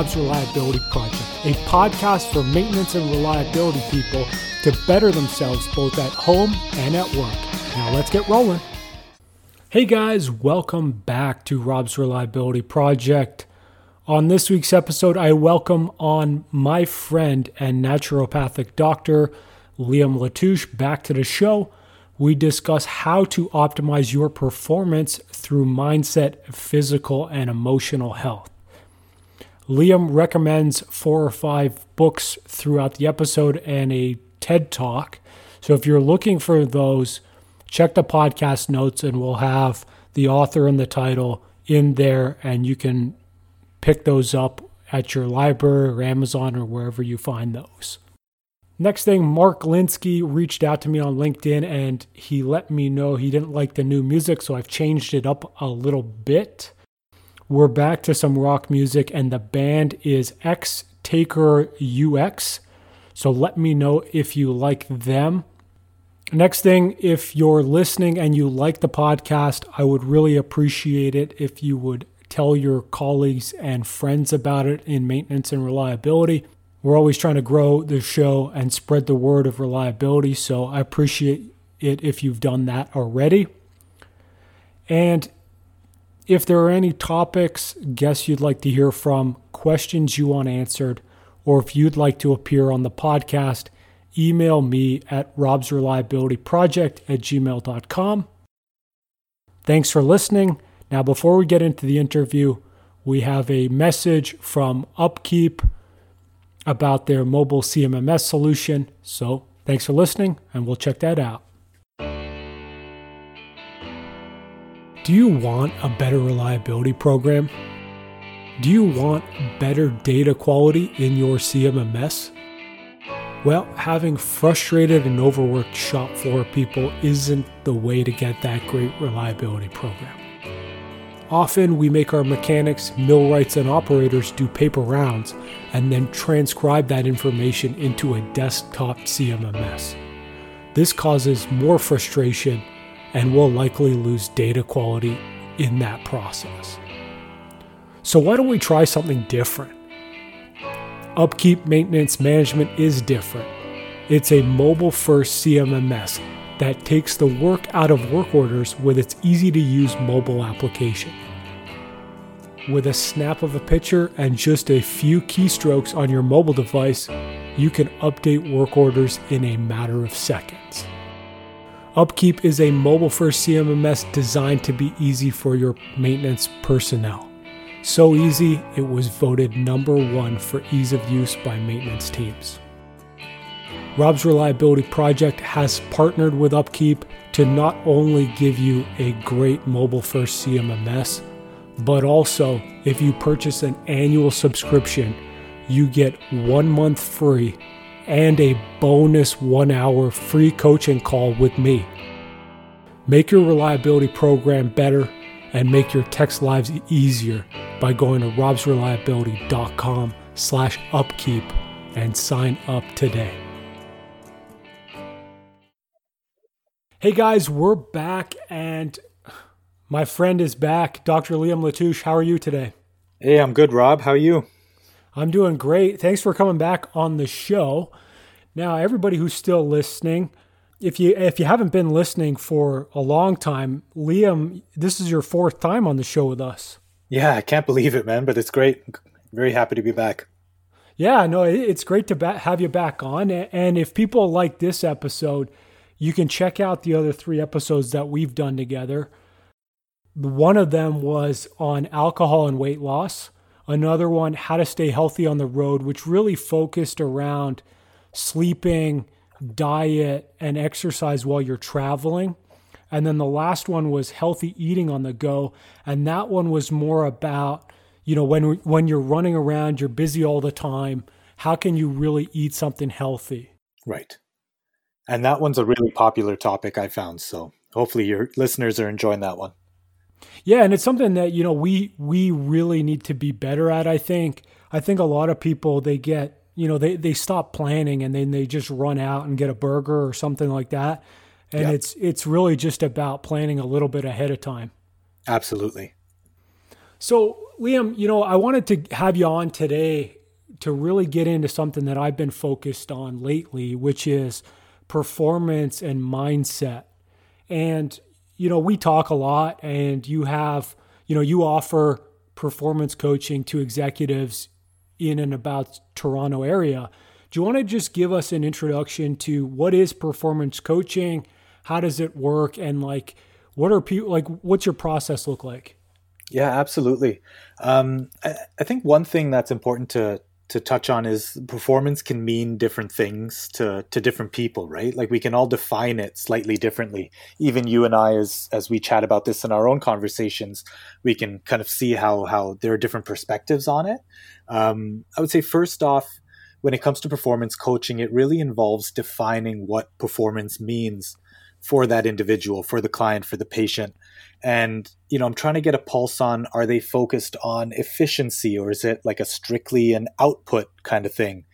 Jobs Reliability Project, a podcast for maintenance and reliability people to better themselves both at home and at work. Now let's get rolling. Hey guys, welcome back to Rob's Reliability Project. On this week's episode, I welcome on my friend and naturopathic doctor, Liam Latouche, back to the show. We discuss how to optimize your performance through mindset, physical, and emotional health. Liam recommends 4 or 5 books throughout the episode and a TED Talk. So if you're looking for those, check the podcast notes and we'll have the author and the title in there, and you can pick those up at your library or Amazon or wherever you find those. Next thing, Mark Linsky reached out to me on LinkedIn and he let me know he didn't like the new music, so I've changed it up a little bit. We're back to some rock music and the band is X Taker UX, so let me know if you like them. Next thing, if you're listening and you like the podcast, I would really appreciate it if you would tell your colleagues and friends about it in maintenance and reliability. We're always trying to grow the show and spread the word of reliability, so I appreciate it if you've done that already. And if there are any topics, guests you'd like to hear from, questions you want answered, or if you'd like to appear on the podcast, email me at robsreliabilityproject@gmail.com. Thanks for listening. Now, before we get into the interview, we have a message from Upkeep about their mobile CMMS solution. So thanks for listening, and we'll check that out. Do you want a better reliability program? Do you want better data quality in your CMMS? Well, having frustrated and overworked shop floor people isn't the way to get that great reliability program. Often we make our mechanics, millwrights, and operators do paper rounds and then transcribe that information into a desktop CMMS. This causes more frustration and will likely lose data quality in that process. So why don't we try something different? Upkeep Maintenance Management is different. It's a mobile-first CMMS that takes the work out of work orders with its easy-to-use mobile application. With a snap of a picture and just a few keystrokes on your mobile device, you can update work orders in a matter of seconds. Upkeep is a mobile-first CMMS designed to be easy for your maintenance personnel. So easy, it was voted #1 for ease of use by maintenance teams. Rob's Reliability Project has partnered with Upkeep to not only give you a great mobile-first CMMS, but also if you purchase an annual subscription, you get 1 month free and a bonus 1 hour free coaching call with me. Make your reliability program better and make your tech's lives easier by going to robsreliability.com/upkeep and sign up today. Hey guys, we're back, and my friend is back, Dr. Liam Latouche. How are you today? Hey, I'm good, Rob. How are you? I'm doing great. Thanks for coming back on the show. Now, everybody who's still listening, if you haven't been listening for a long time, Liam, this is your 4th time on the show with us. Yeah, I can't believe it, man, but it's great. I'm very happy to be back. Yeah, no, it's great to have you back on, and if people like this episode, you can check out the other 3 episodes that we've done together. One of them was on alcohol and weight loss. Another one, how to stay healthy on the road, which really focused around sleeping, diet, and exercise while you're traveling. And then the last one was healthy eating on the go. And that one was more about, you know, when you're running around, you're busy all the time, how can you really eat something healthy? Right. And that one's a really popular topic, I found. So hopefully your listeners are enjoying that one. Yeah, and it's something that, you know, we really need to be better at, I think. I think a lot of people, they get, you know, they stop planning and then they just run out and get a burger or something like that. And yeah, it's really just about planning a little bit ahead of time. Absolutely. So Liam, you know, I wanted to have you on today to really get into something that I've been focused on lately, which is performance and mindset. And, you know, we talk a lot, and you have, you know, you offer performance coaching to executives in and about Toronto area. Do you want to just give us an introduction to what is performance coaching? How does it work? And like, what are people, like, what's your process look like? Yeah, absolutely. I think one thing that's important to touch on is performance can mean different things to different people, right? Like we can all define it slightly differently. Even you and I, as we chat about this in our own conversations, we can kind of see how there are different perspectives on it. I would say first off, when it comes to performance coaching, it really involves defining what performance means for that individual, for the client, for the patient. And, you know, I'm trying to get a pulse on, are they focused on efficiency, or is it like a strictly an output kind of thing?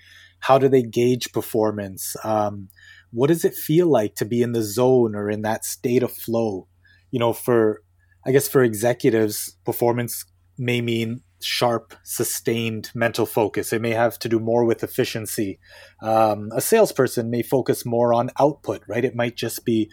How do they gauge performance? What does it feel like to be in the zone or in that state of flow? You know, for executives, performance may mean sharp, sustained mental focus. It may have to do more with efficiency. A salesperson may focus more on output, right? It might just be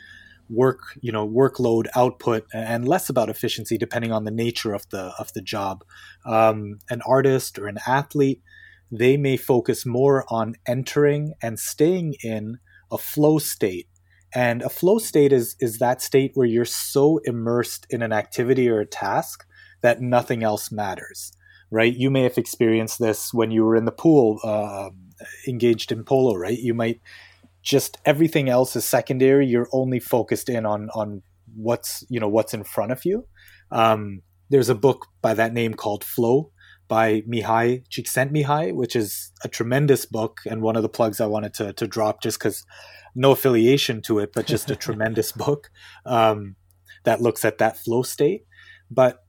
workload output and less about efficiency, depending on the nature of the job. An artist or an athlete, they may focus more on entering and staying in a flow state. And a flow state is that state where you're so immersed in an activity or a task that nothing else matters, right? You may have experienced this when you were in the pool, engaged in polo, right? You might just, everything else is secondary. You're only focused in on what's in front of you. There's a book by that name called Flow by Mihaly Csikszentmihalyi, which is a tremendous book, and one of the plugs I wanted to drop just because no affiliation to it, but just a tremendous book that looks at that flow state. But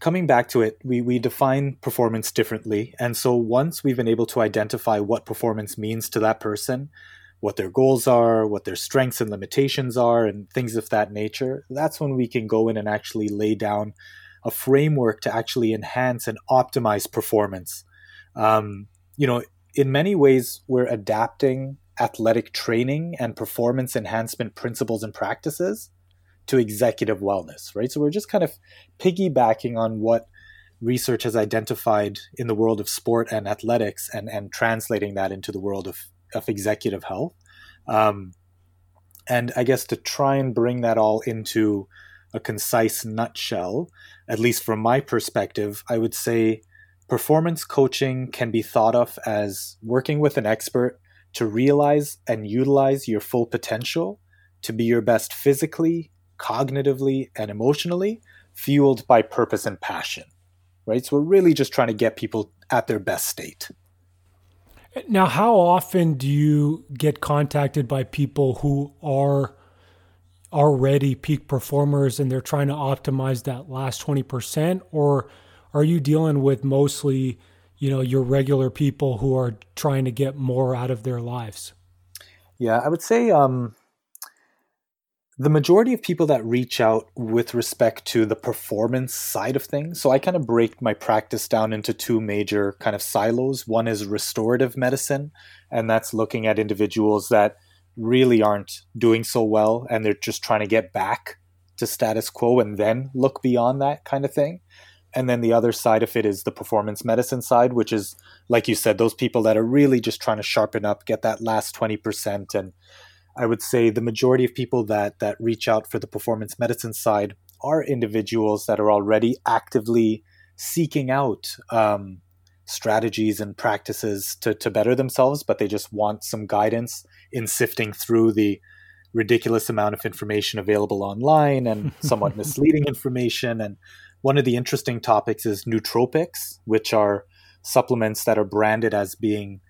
coming back to it, we define performance differently. And so once we've been able to identify what performance means to that person, what their goals are, what their strengths and limitations are, and things of that nature, that's when we can go in and actually lay down a framework to actually enhance and optimize performance. You know, in many ways, we're adapting athletic training and performance enhancement principles and practices to executive wellness, right? So we're just kind of piggybacking on what research has identified in the world of sport and athletics and translating that into the world of executive health. And I guess to try and bring that all into a concise nutshell, at least from my perspective, I would say performance coaching can be thought of as working with an expert to realize and utilize your full potential to be your best physically, cognitively, and emotionally, fueled by purpose and passion, right? So we're really just trying to get people at their best state. Now, how often do you get contacted by people who are already peak performers and they're trying to optimize that last 20%? Or are you dealing with mostly, you know, your regular people who are trying to get more out of their lives? Yeah, I would say, the majority of people that reach out with respect to the performance side of things, so I kind of break my practice down into two major kind of silos. One is restorative medicine, and that's looking at individuals that really aren't doing so well, and they're just trying to get back to status quo and then look beyond that kind of thing. And then the other side of it is the performance medicine side, which is, like you said, those people that are really just trying to sharpen up, get that last 20%. And I would say the majority of people that reach out for the performance medicine side are individuals that are already actively seeking out strategies and practices to better themselves, but they just want some guidance in sifting through the ridiculous amount of information available online and somewhat misleading information. And one of the interesting topics is nootropics, which are supplements that are branded as being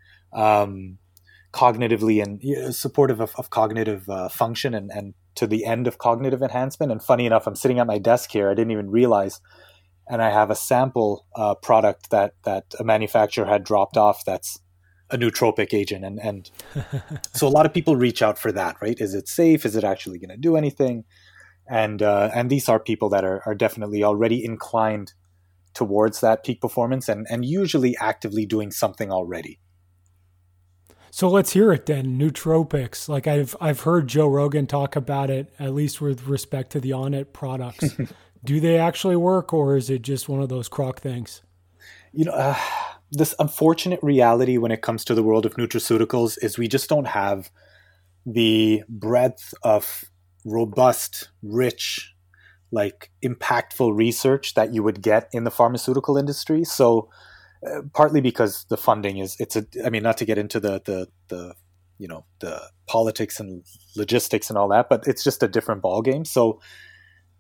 cognitively and supportive of cognitive function and to the end of cognitive enhancement. And funny enough, I'm sitting at my desk here. I didn't even realize. And I have a sample product that a manufacturer had dropped off that's a nootropic agent. And so a lot of people reach out for that, right? Is it safe? Is it actually going to do anything? And these are people that are definitely already inclined towards that peak performance and usually actively doing something already. So let's hear it then. Nootropics. Like I've heard Joe Rogan talk about it, at least with respect to the On-It products. Do they actually work, or is it just one of those crock things? You know, this unfortunate reality when it comes to the world of nutraceuticals is we just don't have the breadth of robust, rich, like impactful research that you would get in the pharmaceutical industry. So partly because the funding not to get into the politics and logistics and all that, but it's just a different ballgame. So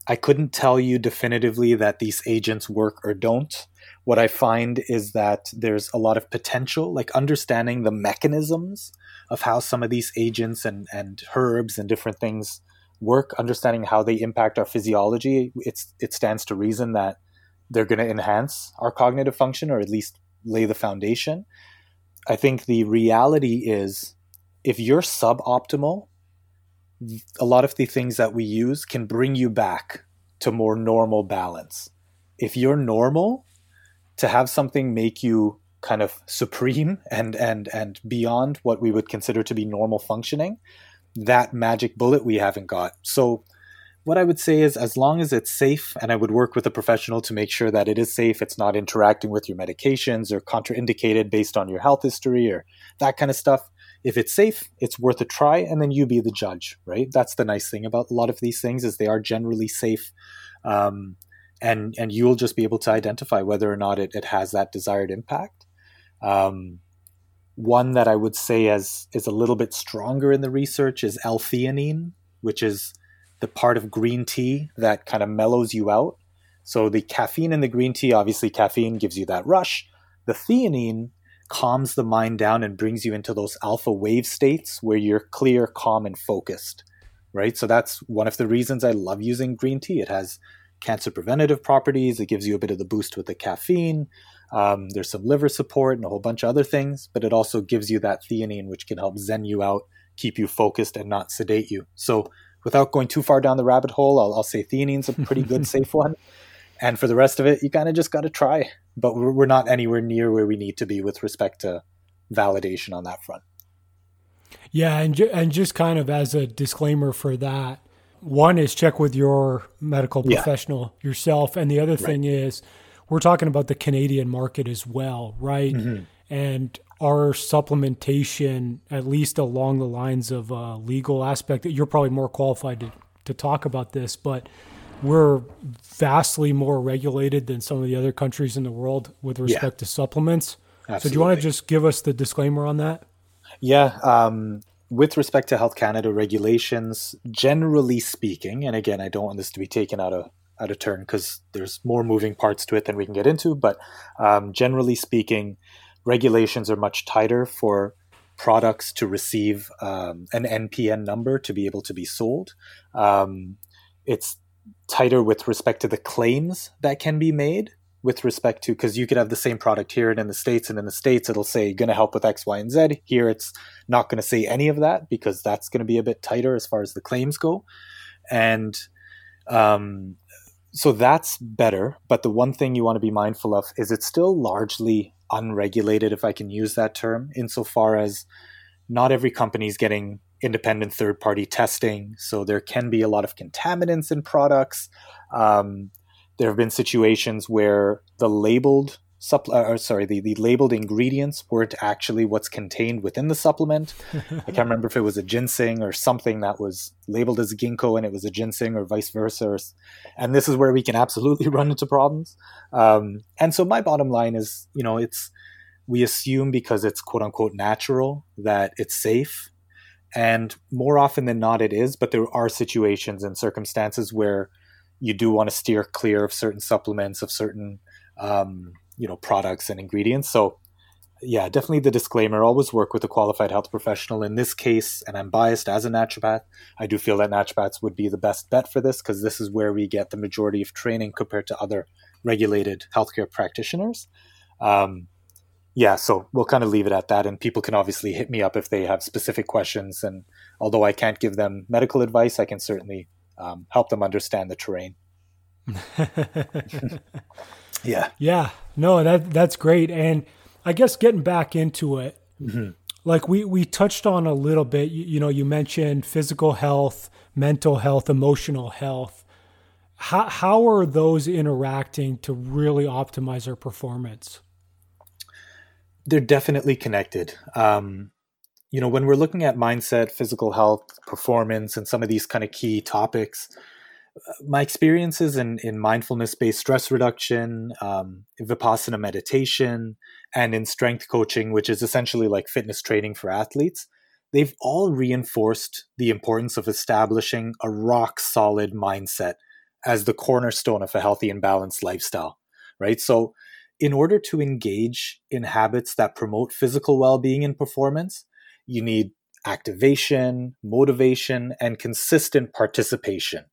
I couldn't tell you definitively that these agents work or don't. What I find is that there's a lot of potential, like understanding the mechanisms of how some of these agents and herbs and different things work, understanding how they impact our physiology. It stands to reason that they're going to enhance our cognitive function, or at least lay the foundation. I think the reality is, if you're suboptimal, a lot of the things that we use can bring you back to more normal balance. If you're normal, to have something make you kind of supreme and beyond what we would consider to be normal functioning, that magic bullet we haven't got. So what I would say is, as long as it's safe, and I would work with a professional to make sure that it is safe, it's not interacting with your medications or contraindicated based on your health history or that kind of stuff. If it's safe, it's worth a try, and then you be the judge, right? That's the nice thing about a lot of these things, is they are generally safe, and you'll just be able to identify whether or not it has that desired impact. One that I would say is a little bit stronger in the research is L-theanine, which is the part of green tea that kind of mellows you out. So the caffeine in the green tea, obviously caffeine gives you that rush. The theanine calms the mind down and brings you into those alpha wave states where you're clear, calm, and focused, right? So that's one of the reasons I love using green tea. It has cancer preventative properties. It gives you a bit of the boost with the caffeine. There's some liver support and a whole bunch of other things, but it also gives you that theanine, which can help zen you out, keep you focused, and not sedate you. So without going too far down the rabbit hole, I'll say theanine's a pretty good safe one. And for the rest of it, you kind of just got to try. But we're not anywhere near where we need to be with respect to validation on that front. Yeah, and just kind of as a disclaimer for that, one is check with your medical professional yourself. And the other thing is, we're talking about the Canadian market as well, right? Mm-hmm. And our supplementation, at least along the lines of a legal aspect, that you're probably more qualified to talk about this, but we're vastly more regulated than some of the other countries in the world with respect to supplements. Absolutely. So do you want to just give us the disclaimer on that? Yeah. With respect to Health Canada regulations, generally speaking, and again, I don't want this to be taken out of turn because there's more moving parts to it than we can get into, but generally speaking, regulations are much tighter for products to receive an NPN number to be able to be sold. It's tighter with respect to the claims that can be made with respect to, because you could have the same product here and in the States, and in the States it'll say going to help with X, Y, and Z. Here it's not going to say any of that because that's going to be a bit tighter as far as the claims go. And so that's better. But the one thing you want to be mindful of is it's still largely unregulated, if I can use that term, insofar as not every company is getting independent third-party testing. So there can be a lot of contaminants in products. There have been situations where the labeled ingredients weren't actually what's contained within the supplement. I can't remember if it was a ginseng or something that was labeled as ginkgo and it was a ginseng, or vice versa. And this is where we can absolutely run into problems. And so my bottom line is, you know, we assume because it's quote unquote natural that it's safe. And more often than not, it is, but there are situations and circumstances where you do want to steer clear of certain supplements, of certain, products and ingredients. So yeah, definitely the disclaimer, always work with a qualified health professional. In this case, and I'm biased as a naturopath, I do feel that naturopaths would be the best bet for this because this is where we get the majority of training compared to other regulated healthcare practitioners. So we'll kind of leave it at that. And people can obviously hit me up if they have specific questions. And although I can't give them medical advice, I can certainly help them understand the terrain. Yeah. Yeah. No, that's great. And I guess getting back into it, mm-hmm. like we touched on a little bit, you mentioned physical health, mental health, emotional health. How are those interacting to really optimize our performance? They're definitely connected. When we're looking at mindset, physical health, performance, and some of these kind of key topics, my experiences in mindfulness-based stress reduction, Vipassana meditation, and in strength coaching, which is essentially like fitness training for athletes, they've all reinforced the importance of establishing a rock-solid mindset as the cornerstone of a healthy and balanced lifestyle, right? So in order to engage in habits that promote physical well-being and performance, you need activation, motivation, and consistent participation.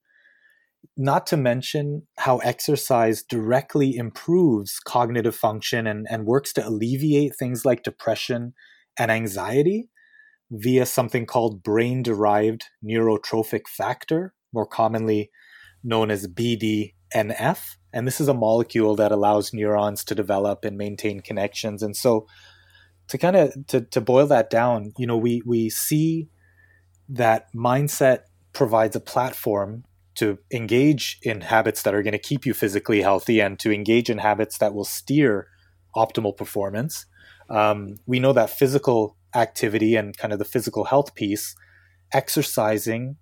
Not to mention how exercise directly improves cognitive function and works to alleviate things like depression and anxiety via something called brain-derived neurotrophic factor, more commonly known as BDNF. And this is a molecule that allows neurons to develop and maintain connections. And so to boil that down, we see that mindset provides a platform to engage in habits that are going to keep you physically healthy and to engage in habits that will steer optimal performance. We know that physical activity and kind of the physical health piece, exercising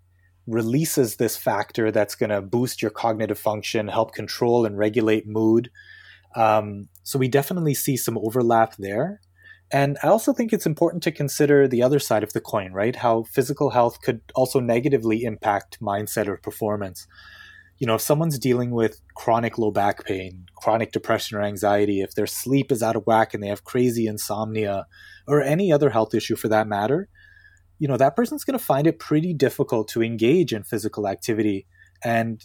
releases this factor that's going to boost your cognitive function, help control and regulate mood. So we definitely see some overlap there. And I also think it's important to consider the other side of the coin, right? How physical health could also negatively impact mindset or performance. If someone's dealing with chronic low back pain, chronic depression or anxiety, if their sleep is out of whack and they have crazy insomnia or any other health issue for that matter, that person's going to find it pretty difficult to engage in physical activity. And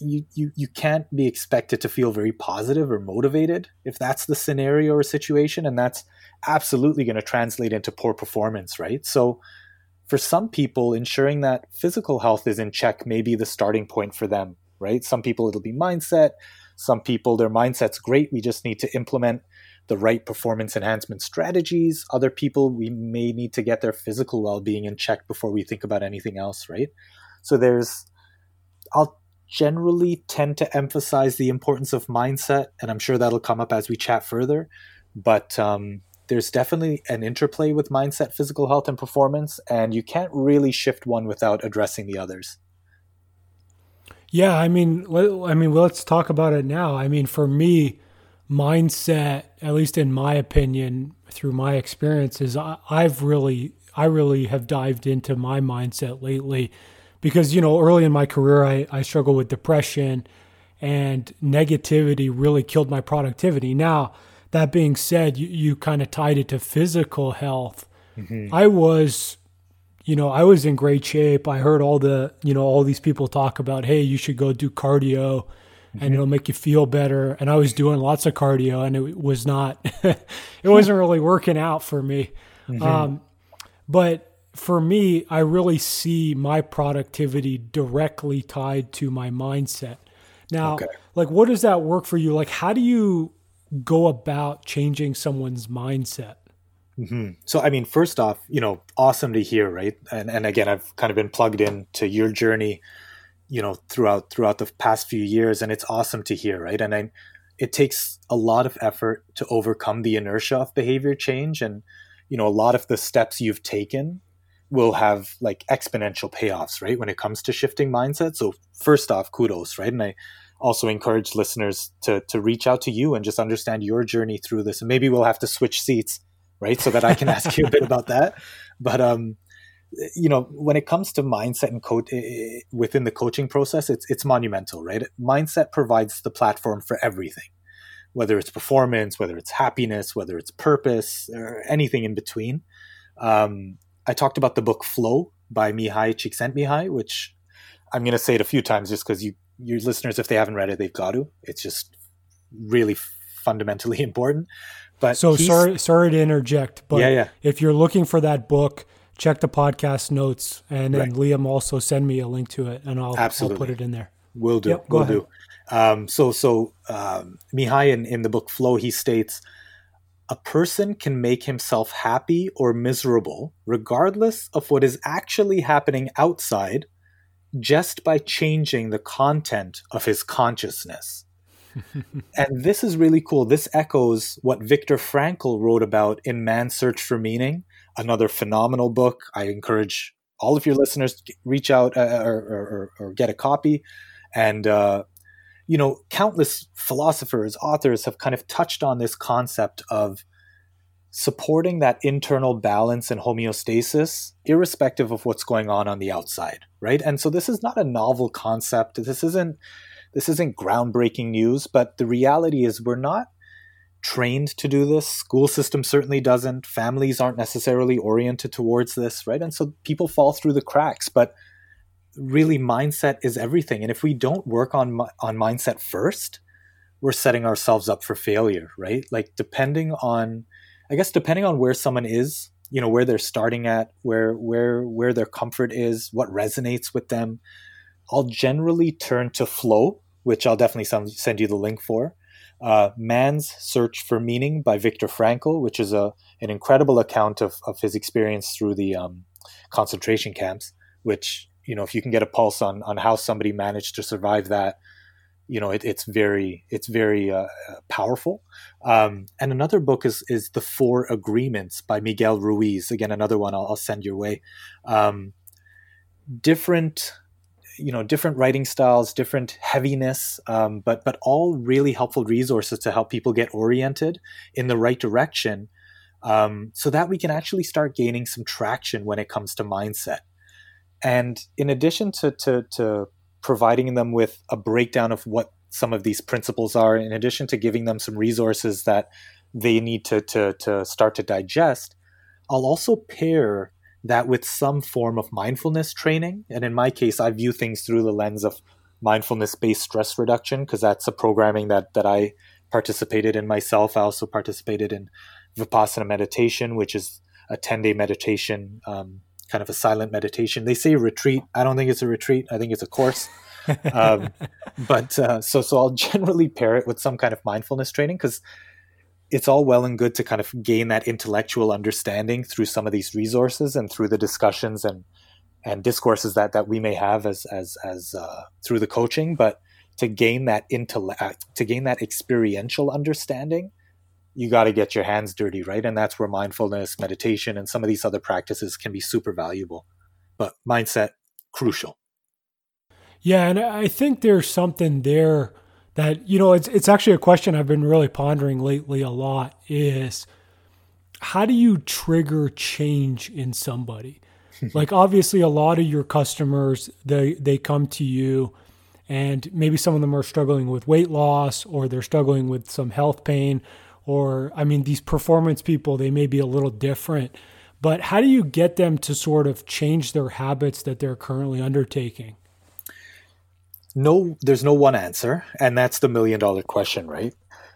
you can't be expected to feel very positive or motivated if that's the scenario or situation, and that's absolutely going to translate into poor performance, right? So for some people, ensuring that physical health is in check may be the starting point for them, right? Some people it'll be mindset. Some people, their mindset's great. We just need to implement the right performance enhancement strategies. Other people, we may need to get their physical well-being in check before we think about anything else, right? So I'll generally tend to emphasize the importance of mindset, and I'm sure that'll come up as we chat further, but there's definitely an interplay with mindset, physical health, and performance, and you can't really shift one without addressing the others. Yeah, let's talk about it now. For me, mindset, at least in my opinion, through my experiences, I really have dived into my mindset lately. Because, early in my career, I struggled with depression and negativity really killed my productivity. Now, that being said, you kind of tied it to physical health. Mm-hmm. I was in great shape. I heard all these people talk about, hey, you should go do cardio and mm-hmm. it'll make you feel better. And I was doing lots of cardio and it wasn't really working out for me. Mm-hmm. But for me, I really see my productivity directly tied to my mindset. Now, okay. What does that work for you? How do you go about changing someone's mindset? Mm-hmm. So, first off, awesome to hear, right? And again, I've kind of been plugged into your journey, throughout the past few years, and it's awesome to hear, right? And it takes a lot of effort to overcome the inertia of behavior change, and a lot of the steps you've taken will have exponential payoffs, right? When it comes to shifting mindset. So first off, kudos, right? And I also encourage listeners to reach out to you and just understand your journey through this. And maybe we'll have to switch seats, right? So that I can ask you a bit about that. But, when it comes to mindset and within the coaching process, it's monumental, right? Mindset provides the platform for everything, whether it's performance, whether it's happiness, whether it's purpose, or anything in between. I talked about the book Flow by Mihaly Csikszentmihalyi, which I'm going to say it a few times just because your listeners, if they haven't read it, they've got to. It's just really fundamentally important. But sorry to interject, but yeah. If you're looking for that book, check the podcast notes, and then Liam also send me a link to it, and I'll put it in there. Will do. Yep, go ahead. Mihai, in the book Flow, he states, a person can make himself happy or miserable, regardless of what is actually happening outside, just by changing the content of his consciousness. And this is really cool. This echoes what Viktor Frankl wrote about in Man's Search for Meaning, another phenomenal book. I encourage all of your listeners to reach out or get a copy. And, you know, countless philosophers, authors have kind of touched on this concept of supporting that internal balance and homeostasis, irrespective of what's going on the outside, right? And so this is not a novel concept. This isn't groundbreaking news, but the reality is we're not trained to do this. School system certainly doesn't. Families aren't necessarily oriented towards this, right? And so people fall through the cracks, but really mindset is everything. And if we don't work on mindset first, we're setting ourselves up for failure, right? Like depending on where someone is, you know, where they're starting at, where their comfort is, what resonates with them, I'll generally turn to Flow, which I'll definitely send you the link for. Man's Search for Meaning by Viktor Frankl, which is an incredible account of his experience through the concentration camps, which, you know, if you can get a pulse on how somebody managed to survive that, you know, it's very powerful. And another book is The Four Agreements by Miguel Ruiz. Again, another one I'll send your way. Different writing styles, different heaviness, but all really helpful resources to help people get oriented in the right direction, so that we can actually start gaining some traction when it comes to mindset. And in addition to providing them with a breakdown of what some of these principles are, in addition to giving them some resources that they need to start to digest, I'll also pair that with some form of mindfulness training. And in my case, I view things through the lens of mindfulness-based stress reduction, because that's a programming that I participated in myself. I also participated in Vipassana meditation, which is a 10-day meditation, kind of a silent meditation. They say retreat. I don't think it's a retreat. I think it's a course. So I'll generally pair it with some kind of mindfulness training, because it's all well and good to kind of gain that intellectual understanding through some of these resources and through the discussions and discourses that we may have as through the coaching, but to gain that experiential understanding, you got to get your hands dirty, right? And that's where mindfulness, meditation, and some of these other practices can be super valuable. But mindset, crucial. Yeah, and I think there's something there that, you know, it's actually a question I've been really pondering lately a lot, is how do you trigger change in somebody? Like, obviously a lot of your customers, they come to you, and maybe some of them are struggling with weight loss, or they're struggling with some health pain, or, I mean, these performance people, they may be a little different, but how do you get them to sort of change their habits that they're currently undertaking? No, there's no one answer, and that's the $1 million question, right?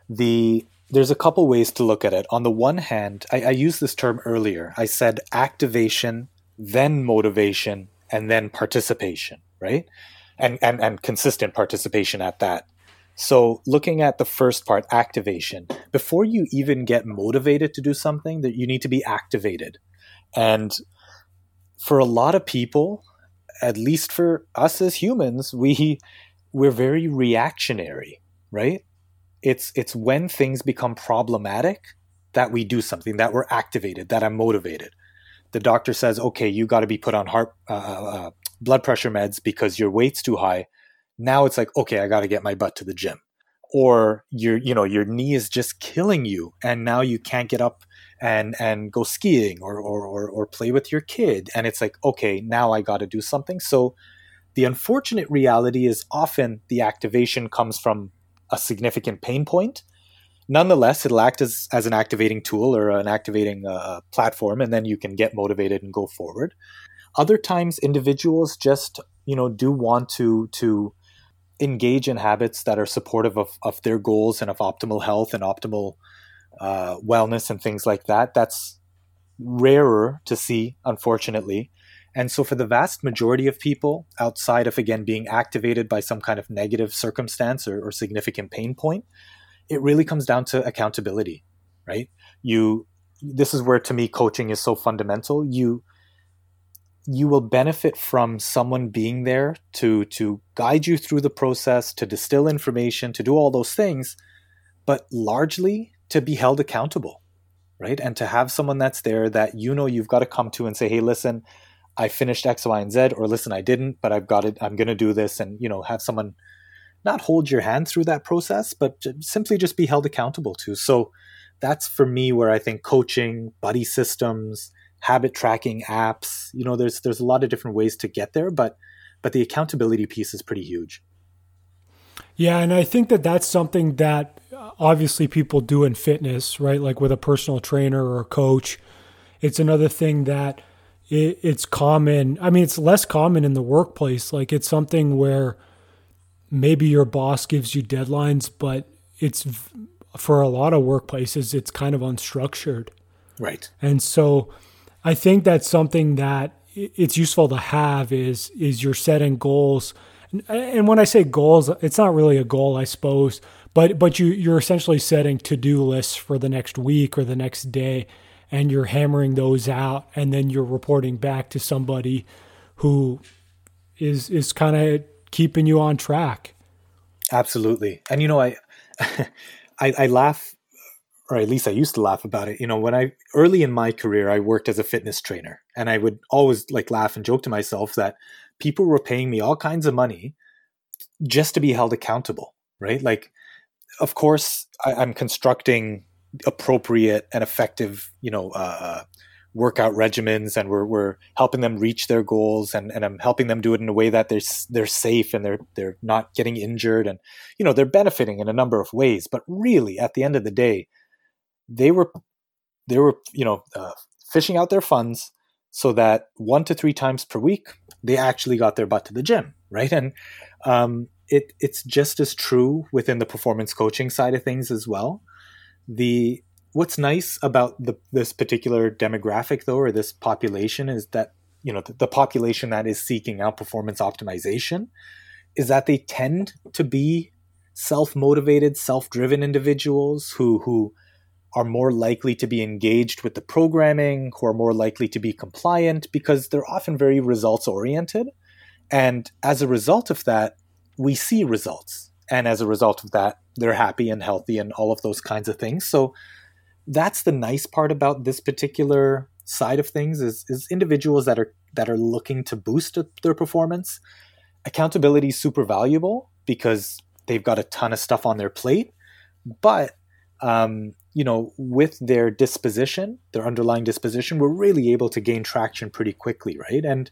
There's a couple ways to look at it. On the one hand, I used this term earlier. I said activation, then motivation, and then participation, right? And consistent participation at that. So looking at the first part, activation, before you even get motivated to do something, that you need to be activated. And for a lot of people, at least for us as humans, we're very reactionary, right? It's when things become problematic that we do something, that we're activated, that I'm motivated. The doctor says, okay, you got to be put on blood pressure meds because your weight's too high. Now it's like, okay, I got to get my butt to the gym. Or your knee is just killing you, and now you can't get up and go skiing or play with your kid. And it's like, okay, now I got to do something. So the unfortunate reality is often the activation comes from a significant pain point. Nonetheless, it'll act as an activating tool or an activating platform, and then you can get motivated and go forward. Other times, individuals just, you know, do want to engage in habits that are supportive of their goals and of optimal health and optimal wellness and things like that. That's rarer to see, unfortunately. And so for the vast majority of people, outside of, again, being activated by some kind of negative circumstance or significant pain point, it really comes down to accountability, right? This is where, to me, coaching is so fundamental. You will benefit from someone being there to guide you through the process, to distill information, to do all those things, but largely to be held accountable, right? And to have someone that's there that you know you've got to come to and say, hey, listen, I finished X, Y, and Z, or listen, I didn't, but I've got it. I'm going to do this, and have someone not hold your hand through that process, but simply just be held accountable to. So that's, for me, where I think coaching, buddy systems, habit tracking apps, there's a lot of different ways to get there, but the accountability piece is pretty huge. Yeah. And I think that that's something that obviously people do in fitness, right? Like with a personal trainer or a coach, it's another thing that it's common. I mean, it's less common in the workplace. Like it's something where maybe your boss gives you deadlines, but it's, for a lot of workplaces, it's kind of unstructured. Right. And so I think that's something that it's useful to have is you're setting goals. And when I say goals, it's not really a goal, I suppose, but you're essentially setting to-do lists for the next week or the next day, and you're hammering those out, and then you're reporting back to somebody who is kind of keeping you on track. Absolutely. And I I laugh, or at least I used to laugh about it. When early in my career, I worked as a fitness trainer, and I would always laugh and joke to myself that people were paying me all kinds of money just to be held accountable, right? Like, of course, I'm constructing appropriate and effective, workout regimens, and we're helping them reach their goals, and I'm helping them do it in a way that they're safe and they're not getting injured, and they're benefiting in a number of ways. But really, at the end of the day, they were fishing out their funds so that 1 to 3 times per week they actually got their butt to the gym, right? And it's just as true within the performance coaching side of things as well. What's nice about this particular demographic, though, or this population, is that, the population that is seeking out performance optimization is that they tend to be self-motivated, self-driven individuals who are more likely to be engaged with the programming, who are more likely to be compliant, because they're often very results-oriented. And as a result of that, we see results. And as a result of that, they're happy and healthy and all of those kinds of things. So that's the nice part about this particular side of things is individuals that are looking to boost their performance. Accountability is super valuable because they've got a ton of stuff on their plate. But, with their disposition, their underlying disposition, we're really able to gain traction pretty quickly, right? And,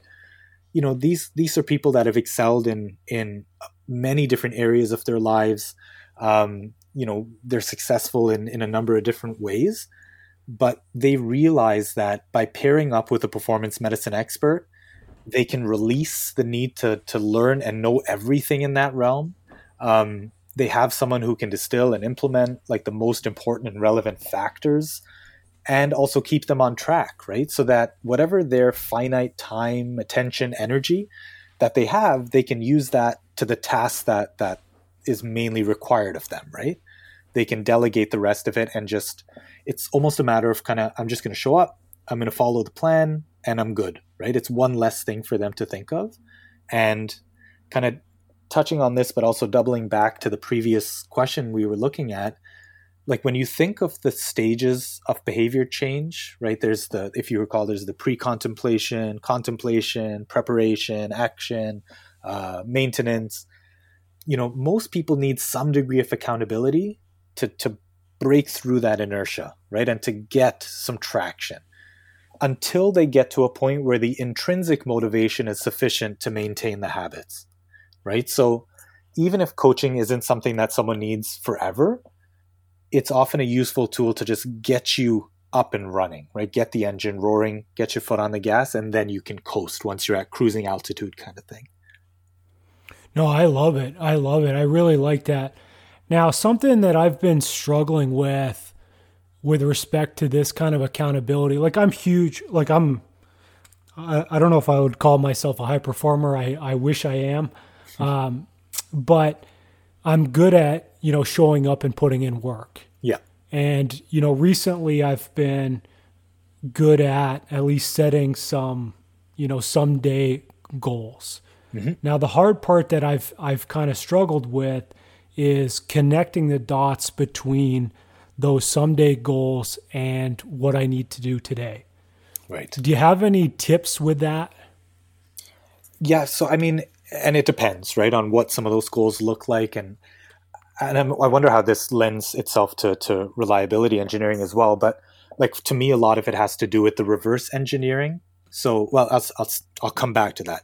these are people that have excelled in many different areas of their lives. They're successful in a number of different ways, but they realize that by pairing up with a performance medicine expert, they can release the need to learn and know everything in that realm. They have someone who can distill and implement the most important and relevant factors, and also keep them on track, right? So that whatever their finite time, attention, energy that they have, they can use that to the task that is mainly required of them, right? They can delegate the rest of it, and just, it's almost a matter of I'm just going to show up, I'm going to follow the plan, and I'm good, right? It's one less thing for them to think of. And kind of touching on this, but also doubling back to the previous question we were looking at, when you think of the stages of behavior change, right? There's if you recall, there's the pre-contemplation, contemplation, preparation, action, maintenance. Most people need some degree of accountability to break through that inertia, right? And to get some traction until they get to a point where the intrinsic motivation is sufficient to maintain the habits, right? So even if coaching isn't something that someone needs forever, it's often a useful tool to just get you up and running, right? Get the engine roaring, get your foot on the gas, and then you can coast once you're at cruising altitude kind of thing. No, I love it. I love it. I really like that. Now, something that I've been struggling with respect to this kind of accountability, I'm huge, I don't know if I would call myself a high performer. I wish I am. But I'm good at, showing up and putting in work. Yeah. And, recently I've been good at least setting some, someday goals. Mm-hmm. Now, the hard part that I've kind of struggled with is connecting the dots between those someday goals and what I need to do today. Right. Do you have any tips with that? Yeah. So, and it depends, right, on what some of those goals look like. And I wonder how this lends itself to reliability engineering as well. But to me, a lot of it has to do with the reverse engineering. So, I'll come back to that.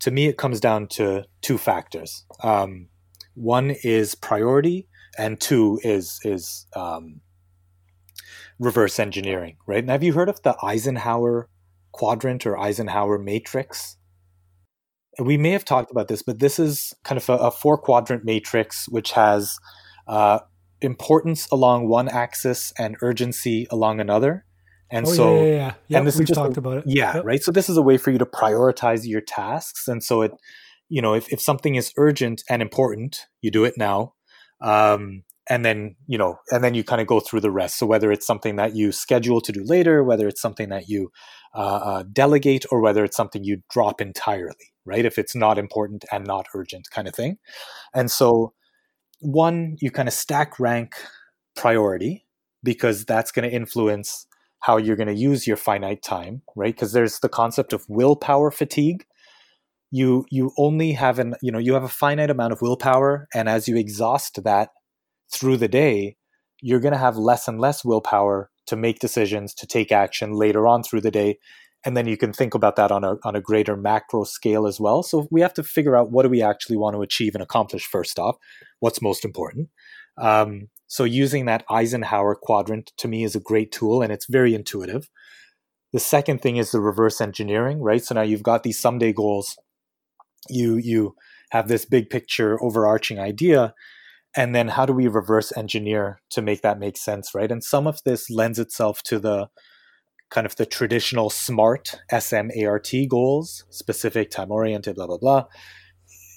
To me, it comes down to two factors. One is priority, and two is reverse engineering, right? And have you heard of the Eisenhower quadrant or Eisenhower matrix? We may have talked about this, but this is kind of a four-quadrant matrix, which has importance along one axis and urgency along another. And and this we've talked about it. Yeah, yep. Right. So this is a way for you to prioritize your tasks. And so it, if something is urgent and important, you do it now. And then you kind of go through the rest. So whether it's something that you schedule to do later, whether it's something that you delegate, or whether it's something you drop entirely, right? If it's not important and not urgent kind of thing. And so one, you kind of stack rank priority, because that's going to influence how you're going to use your finite time, right? Because there's the concept of willpower fatigue. You only have you have a finite amount of willpower, and as you exhaust that through the day, you're going to have less and less willpower to make decisions, to take action later on through the day. And then you can think about that on a greater macro scale as well. So we have to figure out, what do we actually want to achieve and accomplish first off? What's most important? So using that Eisenhower quadrant, to me, is a great tool, and it's very intuitive. The second thing is the reverse engineering, right? So now you've got these someday goals. You have this big picture overarching idea, and then how do we reverse engineer to make that make sense, right? And some of this lends itself to the kind of the traditional SMART, S-M-A-R-T goals, specific, time-oriented, blah, blah, blah,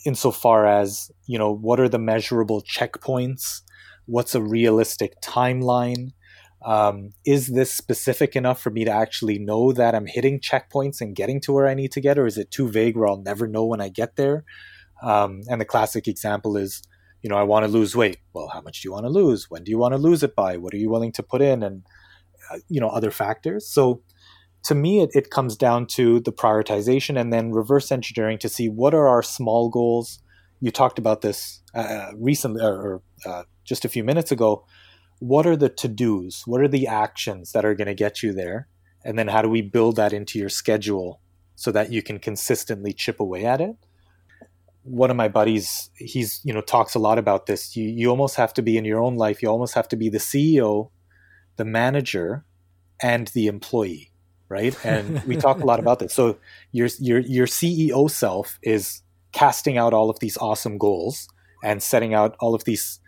insofar as, what are the measurable checkpoints? What's a realistic timeline? Is this specific enough for me to actually know that I'm hitting checkpoints and getting to where I need to get, or is it too vague where I'll never know when I get there? And the classic example is, I want to lose weight. Well, how much do you want to lose? When do you want to lose it by? What are you willing to put in? And, other factors. So to me, it comes down to the prioritization and then reverse engineering to see what are our small goals. You talked about this recently, or just a few minutes ago. What are the to-dos? What are the actions that are going to get you there? And then how do we build that into your schedule so that you can consistently chip away at it? One of my buddies, he's talks a lot about this. You almost have to be in your own life. You almost have to be the CEO, the manager, and the employee, right? And we talk a lot about this. So your CEO self is casting out all of these awesome goals and setting out all of these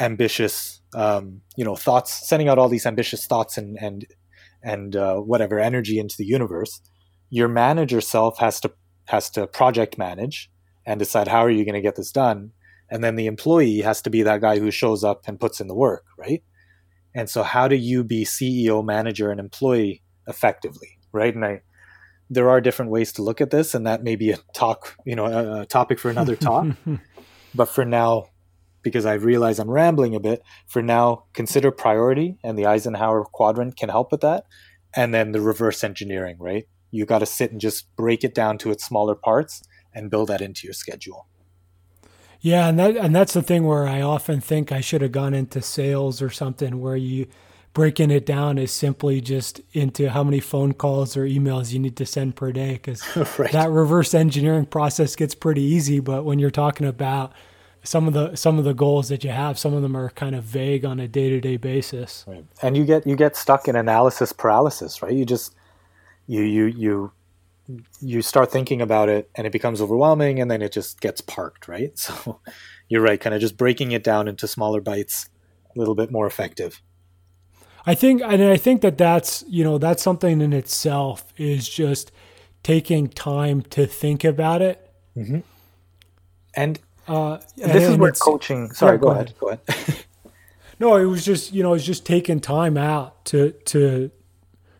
ambitious, thoughts, sending out all these ambitious thoughts and whatever energy into the universe. Your manager self has to project manage and decide, how are you going to get this done? And then the employee has to be that guy who shows up and puts in the work, right? And so how do you be CEO, manager, and employee effectively, right? And there are different ways to look at this, and that may be a topic for another talk. But for now, because I realize I'm rambling a bit, for now, consider priority, and the Eisenhower quadrant can help with that. And then the reverse engineering, right? You got to sit and just break it down to its smaller parts and build that into your schedule. Yeah, and that's the thing where I often think I should have gone into sales or something, where you breaking it down is simply just into how many phone calls or emails you need to send per day, because right. That reverse engineering process gets pretty easy. But when you're talking about some of the goals that you have, some of them are kind of vague on a day-to-day basis. Right. And you get stuck in analysis paralysis, right? You just you start thinking about it, and it becomes overwhelming, and then it just gets parked, right? So you're right, kind of just breaking it down into smaller bites, a little bit more effective. I think that's something in itself, is just taking time to think about it. Mm-hmm. And this is where coaching. Sorry, yeah, go ahead. No, it was just, you know, it's just taking time out to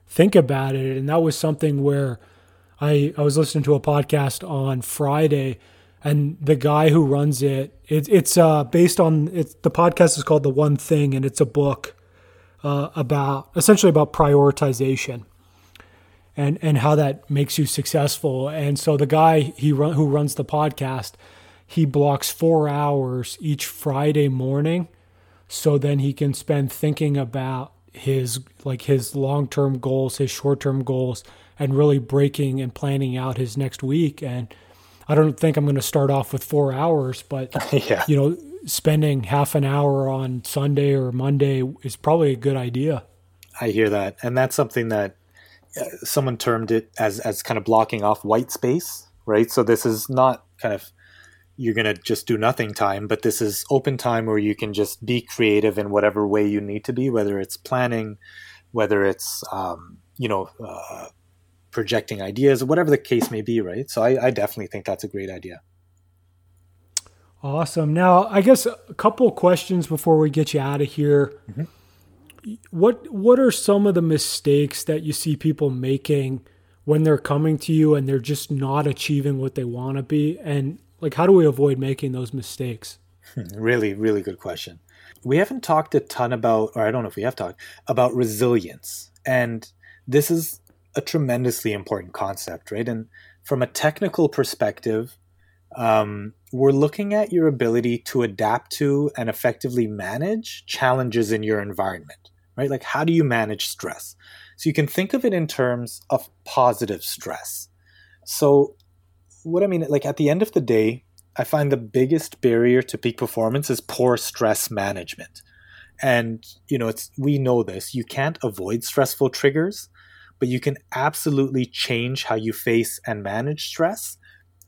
think about it. And that was something where I was listening to a podcast on Friday, and the guy who runs it, it's based on, the podcast is called The One Thing, and it's a book about prioritization and how that makes you successful. And so the guy who runs the podcast, he blocks 4 hours each Friday morning, so then he can spend thinking about his long-term goals, his short-term goals, and really breaking and planning out his next week. And I don't think I'm going to start off with 4 hours, but yeah, you know, spending half an hour on Sunday or Monday is probably a good idea. I hear that. And that's something that someone termed it as kind of blocking off white space, right? So this is not kind of you're going to just do nothing time, but this is open time where you can just be creative in whatever way you need to be, whether it's planning, whether it's, projecting ideas, whatever the case may be, right? So I definitely think that's a great idea. Awesome. Now, I guess a couple questions before we get you out of here. Mm-hmm. What are some of the mistakes that you see people making when they're coming to you and they're just not achieving what they want to be? And like, how do we avoid making those mistakes? Really, really good question. We haven't talked a ton about, or I don't know if we have talked about, resilience. And this is a tremendously important concept, right? And from a technical perspective, we're looking at your ability to adapt to and effectively manage challenges in your environment, right? Like, how do you manage stress? So you can think of it in terms of positive stress. So what I mean, like, at the end of the day, I find the biggest barrier to peak performance is poor stress management. And, you know, we know this, you can't avoid stressful triggers, but you can absolutely change how you face and manage stress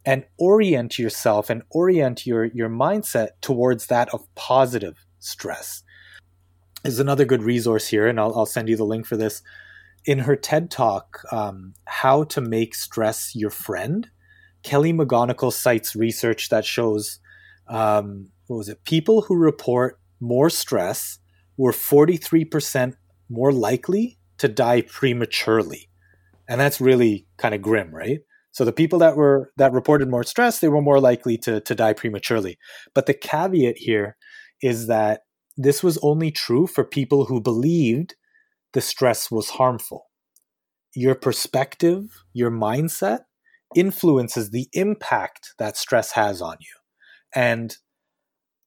and orient yourself and orient your mindset towards that of positive stress. There's another good resource here, and I'll send you the link for this. In her TED Talk, How to Make Stress Your Friend, Kelly McGonigal cites research that shows, people who report more stress were 43% more likely to die prematurely. And that's really kind of grim, right? So the people that reported more stress, they were more likely to die prematurely. But the caveat here is that this was only true for people who believed the stress was harmful. Your perspective, your mindset influences the impact that stress has on you. And,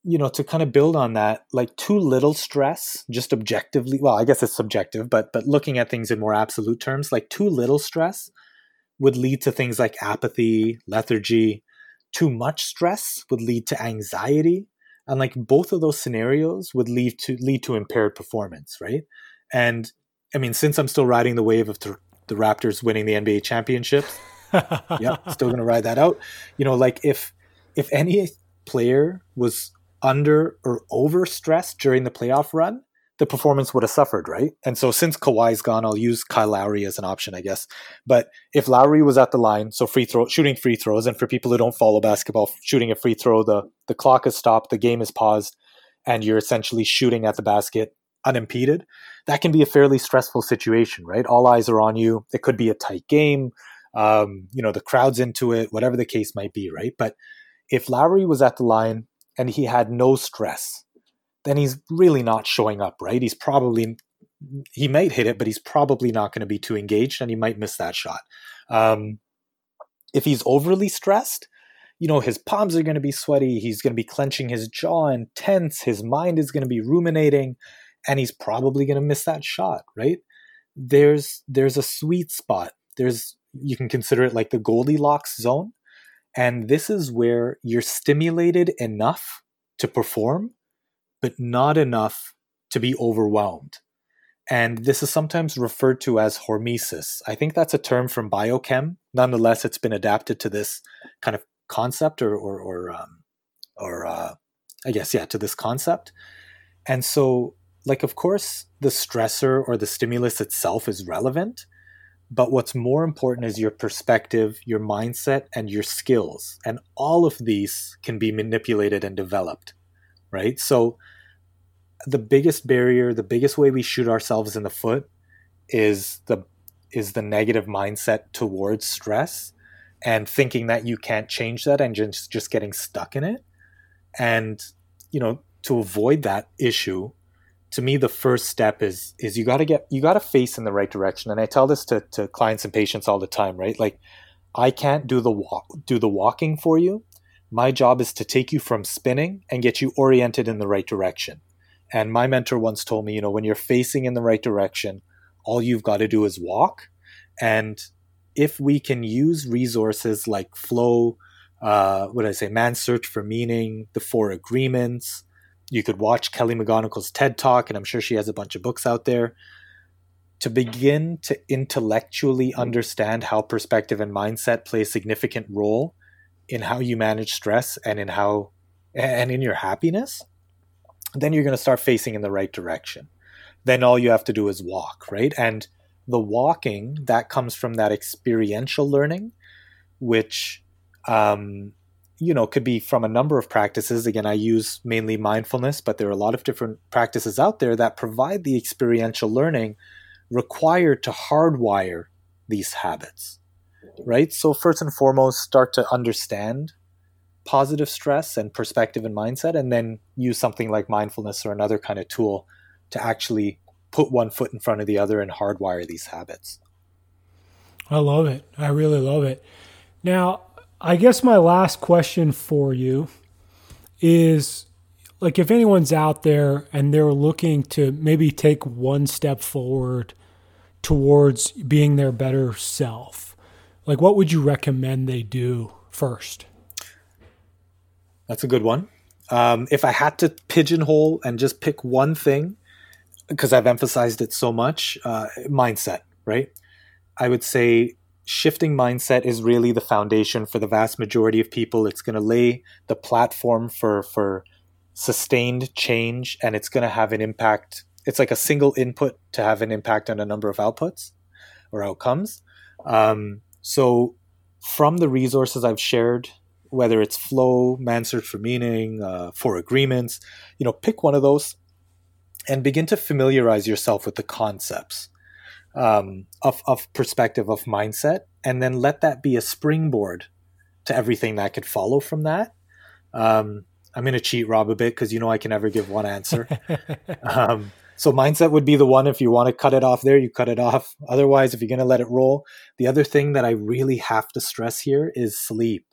you know, to kind of build on that, like, too little stress, just objectively, well, I guess it's subjective, but looking at things in more absolute terms, like, too little stress would lead to things like apathy, lethargy. Too much stress would lead to anxiety. And like, both of those scenarios would lead to impaired performance, right? And I mean, since I'm still riding the wave of the Raptors winning the NBA championships, yeah, still going to ride that out. You know, like, if any player was under or over stressed during the playoff run, the performance would have suffered, right? And so since Kawhi's gone, I'll use Kyle Lowry as an option, I guess. But if Lowry was at the line, so shooting free throws, and for people who don't follow basketball, shooting a free throw, the clock is stopped, the game is paused, and you're essentially shooting at the basket unimpeded, that can be a fairly stressful situation, right? All eyes are on you. It could be a tight game. You know, the crowd's into it, whatever the case might be, right? But if Lowry was at the line and he had no stress, then he's really not showing up, right? He might hit it, but he's probably not going to be too engaged, and he might miss that shot. If he's overly stressed, you know, his palms are going to be sweaty. He's going to be clenching his jaw and tense. His mind is going to be ruminating, and he's probably going to miss that shot, right? There's a sweet spot. You can consider it like the Goldilocks zone. And this is where you're stimulated enough to perform, but not enough to be overwhelmed. And this is sometimes referred to as hormesis. I think that's a term from biochem. Nonetheless, it's been adapted to this kind of concept to this concept. And so, like, of course, the stressor or the stimulus itself is relevant, But what's more important is your perspective, your mindset, and your skills. And all of these can be manipulated and developed, right? So the biggest barrier, the biggest way we shoot ourselves in the foot is the negative mindset towards stress and thinking that you can't change that and just getting stuck in it. And, you know, to avoid that issue, to me, the first step is you gotta face in the right direction. And I tell this to clients and patients all the time, right? Like, I can't do the walking for you. My job is to take you from spinning and get you oriented in the right direction. And my mentor once told me, you know, when you're facing in the right direction, all you've got to do is walk. And if we can use resources like flow, Man's Search for Meaning, the Four Agreements. You could watch Kelly McGonigal's TED Talk, and I'm sure she has a bunch of books out there, to begin to intellectually understand how perspective and mindset play a significant role in how you manage stress and in your happiness. Then you're going to start facing in the right direction. Then all you have to do is walk, right? And the walking, that comes from that experiential learning, which could be from a number of practices. Again, I use mainly mindfulness, but there are a lot of different practices out there that provide the experiential learning required to hardwire these habits, right? So first and foremost, start to understand positive stress and perspective and mindset, and then use something like mindfulness or another kind of tool to actually put one foot in front of the other and hardwire these habits. I love it. I really love it. Now, I guess my last question for you is, like, if anyone's out there and they're looking to maybe take one step forward towards being their better self, like, what would you recommend they do first? That's a good one. If I had to pigeonhole and just pick one thing, because I've emphasized it so much, mindset, right? I would say shifting mindset is really the foundation for the vast majority of people. It's going to lay the platform for sustained change, and it's going to have an impact. It's like a single input to have an impact on a number of outputs or outcomes. So from the resources I've shared, whether it's Flow, Man's Search for Meaning, Four Agreements, you know, pick one of those and begin to familiarize yourself with the concepts of perspective, of mindset, and then let that be a springboard to everything that could follow from that. I'm going to cheat Rob a bit because, you know, I can never give one answer. So mindset would be the one. If you want to cut it off there, you cut it off. Otherwise, if you're going to let it roll, the other thing that I really have to stress here is sleep.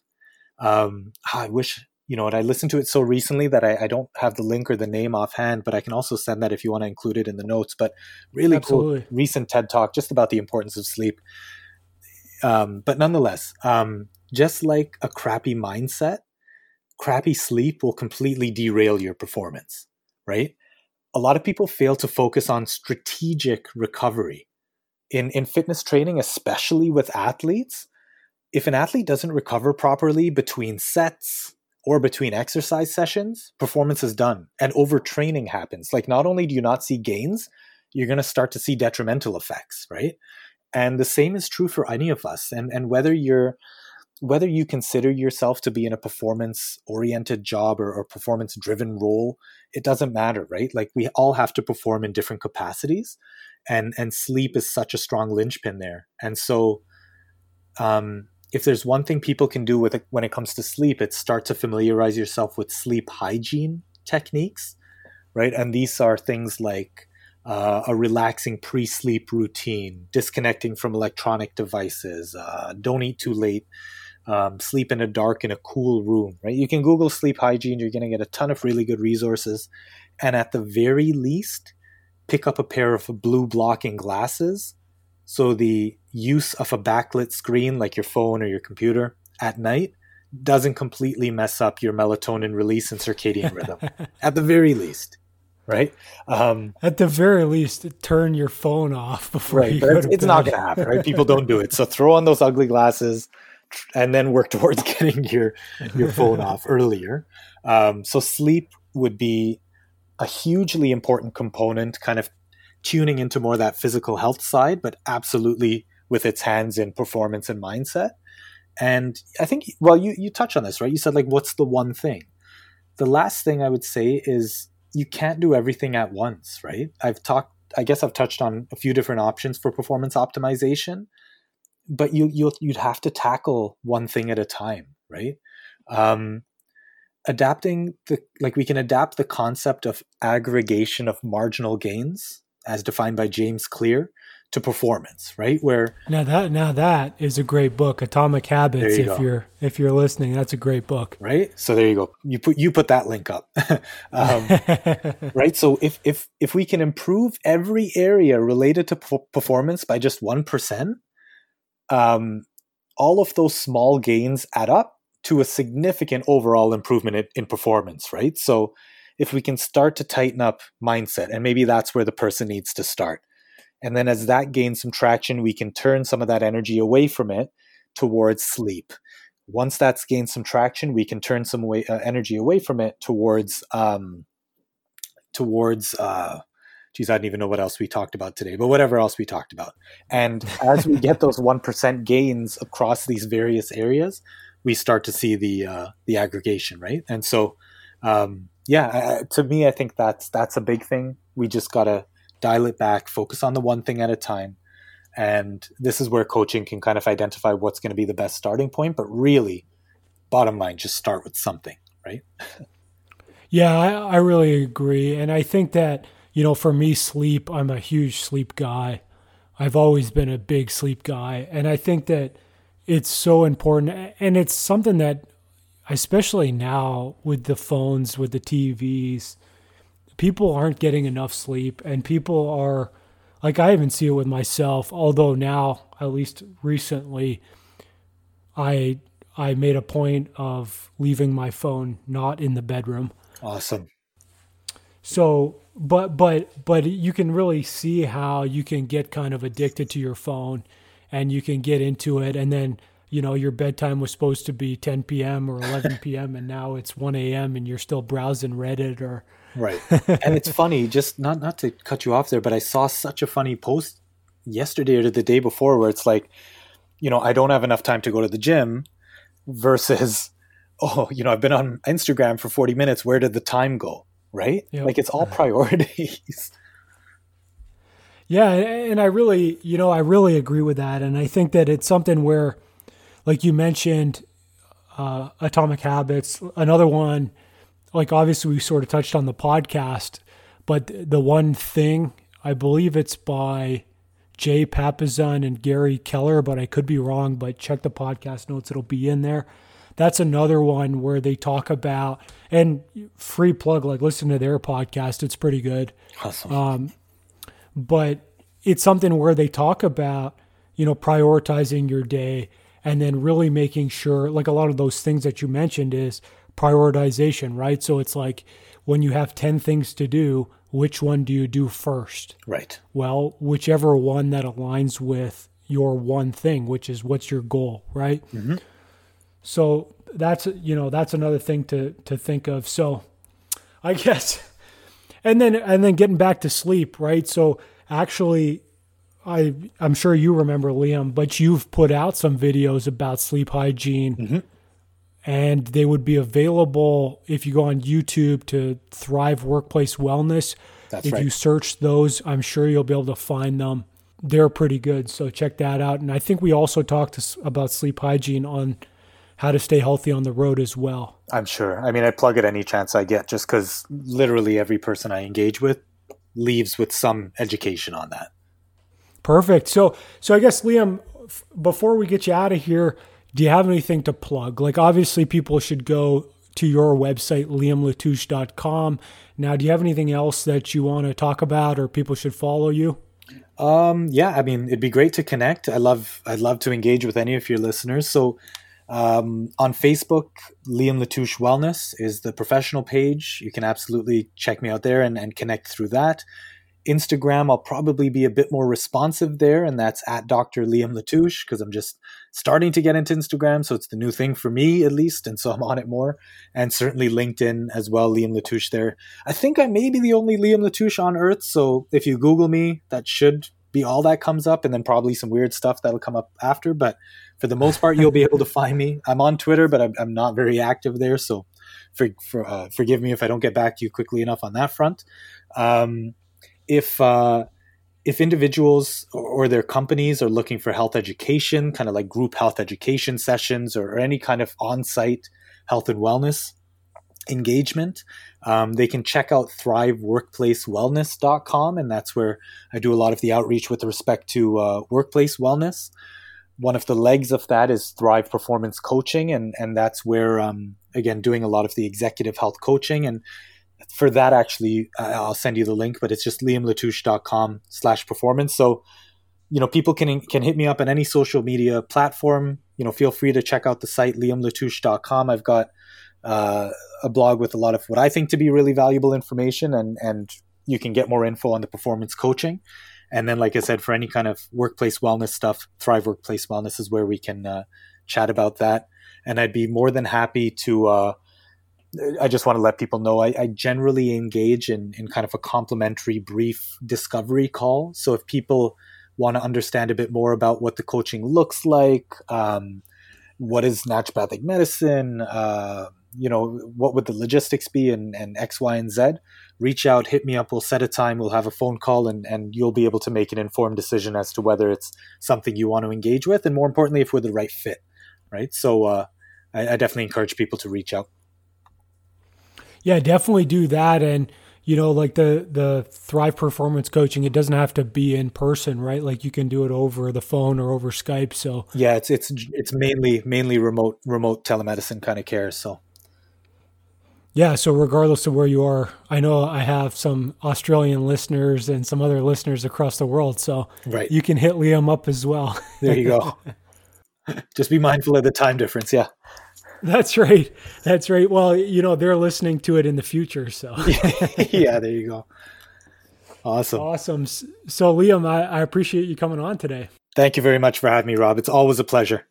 I wish, you know, and I listened to it so recently that I don't have the link or the name offhand, but I can also send that if you want to include it in the notes. But really Absolutely. Cool recent TED Talk just about the importance of sleep. But nonetheless, just like a crappy mindset, crappy sleep will completely derail your performance, right? A lot of people fail to focus on strategic recovery. In fitness training, especially with athletes, if an athlete doesn't recover properly between sets or between exercise sessions, performance is done and overtraining happens. Like, not only do you not see gains, you're going to start to see detrimental effects, right? And the same is true for any of us. And whether you consider yourself to be in a performance-oriented job or performance-driven role, it doesn't matter, right? Like, we all have to perform in different capacities, and sleep is such a strong linchpin there. And so, if there's one thing people can do with it when it comes to sleep, it's start to familiarize yourself with sleep hygiene techniques, right? And these are things like a relaxing pre-sleep routine, disconnecting from electronic devices, don't eat too late, sleep in a dark, in a cool room, right? You can Google sleep hygiene. You're going to get a ton of really good resources. And at the very least, pick up a pair of blue blocking glasses. So the use of a backlit screen like your phone or your computer at night doesn't completely mess up your melatonin release and circadian rhythm. At the very least, right? At the very least, turn your phone off before you go to bed. It's not going to happen, right? People don't do it. So throw on those ugly glasses and then work towards getting your phone off earlier. So sleep would be a hugely important component, kind of tuning into more that physical health side, but absolutely with its hands in performance and mindset. And I think, well, you touched on this, right? You said, like, what's the one thing? The last thing I would say is you can't do everything at once, right? I guess I've touched on a few different options for performance optimization, but you'd have to tackle one thing at a time, right? We can adapt the concept of aggregation of marginal gains as defined by James Clear to performance, right? Where now that is a great book, Atomic Habits. If you're listening, that's a great book, right? So there you go. You put that link up, right? So if we can improve every area related to performance by just 1%, all of those small gains add up to a significant overall improvement in performance, right? So if we can start to tighten up mindset, and maybe that's where the person needs to start. And then as that gains some traction, we can turn some of that energy away from it towards sleep. Once that's gained some traction, we can turn some energy away from it towards, I don't even know what else we talked about today, but whatever else we talked about. And as we get those 1% gains across these various areas, we start to see the aggregation, right? And so, to me, I think that's a big thing. We just got to dial it back, focus on the one thing at a time. And this is where coaching can kind of identify what's going to be the best starting point. But really, bottom line, just start with something, right? Yeah, I really agree. And I think that, for me, sleep, I'm a huge sleep guy. I've always been a big sleep guy. And I think that it's so important. And it's something that, especially now with the phones, with the TVs, people aren't getting enough sleep, and people are, like, I even see it with myself, although now, at least recently, I made a point of leaving my phone not in the bedroom. Awesome. So, but you can really see how you can get kind of addicted to your phone, and you can get into it, and then, your bedtime was supposed to be 10 p.m. or 11 p.m. and now it's 1 a.m. and you're still browsing Reddit or... Right. And it's funny, just not to cut you off there, but I saw such a funny post yesterday or the day before where it's like, I don't have enough time to go to the gym versus, I've been on Instagram for 40 minutes. Where did the time go? Right. Yep. Like, it's all priorities. Yeah. And I really, I really agree with that. And I think that it's something where, like you mentioned, Atomic Habits, another one. Like, obviously, we sort of touched on the podcast, but the one thing, I believe it's by Jay Papazan and Gary Keller, but I could be wrong, but check the podcast notes. It'll be in there. That's another one where they talk about, and free plug, like, listen to their podcast. It's pretty good. Awesome. But it's something where they talk about, prioritizing your day and then really making sure, like, a lot of those things that you mentioned is prioritization, right? So it's like, when you have 10 things to do, which one do you do first? Right. Well, whichever one that aligns with your one thing, which is what's your goal, right? Mm-hmm. So that's, that's another thing to think of. So I guess, and then getting back to sleep, right? So actually, I'm sure you remember, Liam, but you've put out some videos about sleep hygiene. Mm-hmm. And they would be available if you go on YouTube to Thrive Workplace Wellness. That's right. If you search those, I'm sure you'll be able to find them. They're pretty good. So check that out. And I think we also talked about sleep hygiene on how to stay healthy on the road as well. I'm sure. I mean, I plug it any chance I get just because literally every person I engage with leaves with some education on that. Perfect. So I guess, Liam, before we get you out of here, do you have anything to plug? Like, obviously, people should go to your website, liamlatouche.com. Now, do you have anything else that you want to talk about or people should follow you? I mean, it'd be great to connect. I'd love to engage with any of your listeners. So on Facebook, Liam Latouche Wellness is the professional page. You can absolutely check me out there and connect through that. Instagram, I'll probably be a bit more responsive there, and that's at Dr. Liam Latouche, because I'm just starting to get into Instagram, so it's the new thing for me at least, and so I'm on it more. And certainly LinkedIn as well, Liam Latouche there. I think I may be the only Liam Latouche on earth, so if you Google me, that should be all that comes up, and then probably some weird stuff that'll come up after. But for the most part, you'll be able to find me. I'm on Twitter, but I'm not very active there. So forgive me if I don't get back to you quickly enough on that front. If individuals or their companies are looking for health education, kind of like group health education sessions or any kind of on-site health and wellness engagement, they can check out thriveworkplacewellness.com, and that's where I do a lot of the outreach with respect to workplace wellness. One of the legs of that is Thrive Performance Coaching, and that's where, again, doing a lot of the executive health coaching. And for that, actually, I'll send you the link, but it's just liamlatouche.com/performance. So, you know, people can hit me up on any social media platform. You know, feel free to check out the site, liamlatouche.com. I've got a blog with a lot of what I think to be really valuable information, and you can get more info on the performance coaching. And then, like I said, for any kind of workplace wellness stuff, Thrive Workplace Wellness is where we can chat about that. And I'd be more than happy to, I just want to let people know, I generally engage in kind of a complimentary, brief discovery call. So if people want to understand a bit more about what the coaching looks like, what is naturopathic medicine, you know, what would the logistics be, and X, Y, and Z, reach out, hit me up, we'll set a time, we'll have a phone call, and you'll be able to make an informed decision as to whether it's something you want to engage with, and more importantly, if we're the right fit, right? So I definitely encourage people to reach out. Yeah, definitely do that. And, you know, like the Thrive Performance Coaching, it doesn't have to be in person, right? Like you can do it over the phone or over Skype. So yeah, it's mainly remote telemedicine kind of care. So yeah. So regardless of where you are, I know I have some Australian listeners and some other listeners across the world. So right. You can hit Liam up as well. There you go. Just be mindful of the time difference. Yeah. That's right. That's right. Well, you know, they're listening to it in the future. So yeah, there you go. Awesome. Awesome. So Liam, I appreciate you coming on today. Thank you very much for having me, Rob. It's always a pleasure.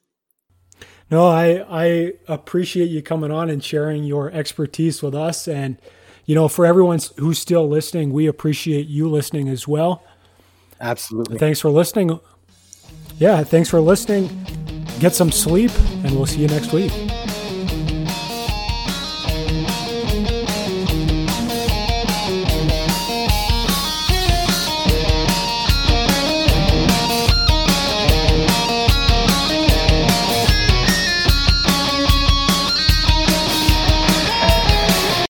No, I appreciate you coming on and sharing your expertise with us. And, you know, for everyone who's still listening, we appreciate you listening as well. Absolutely. Thanks for listening. Yeah. Thanks for listening. Get some sleep, and we'll see you next week.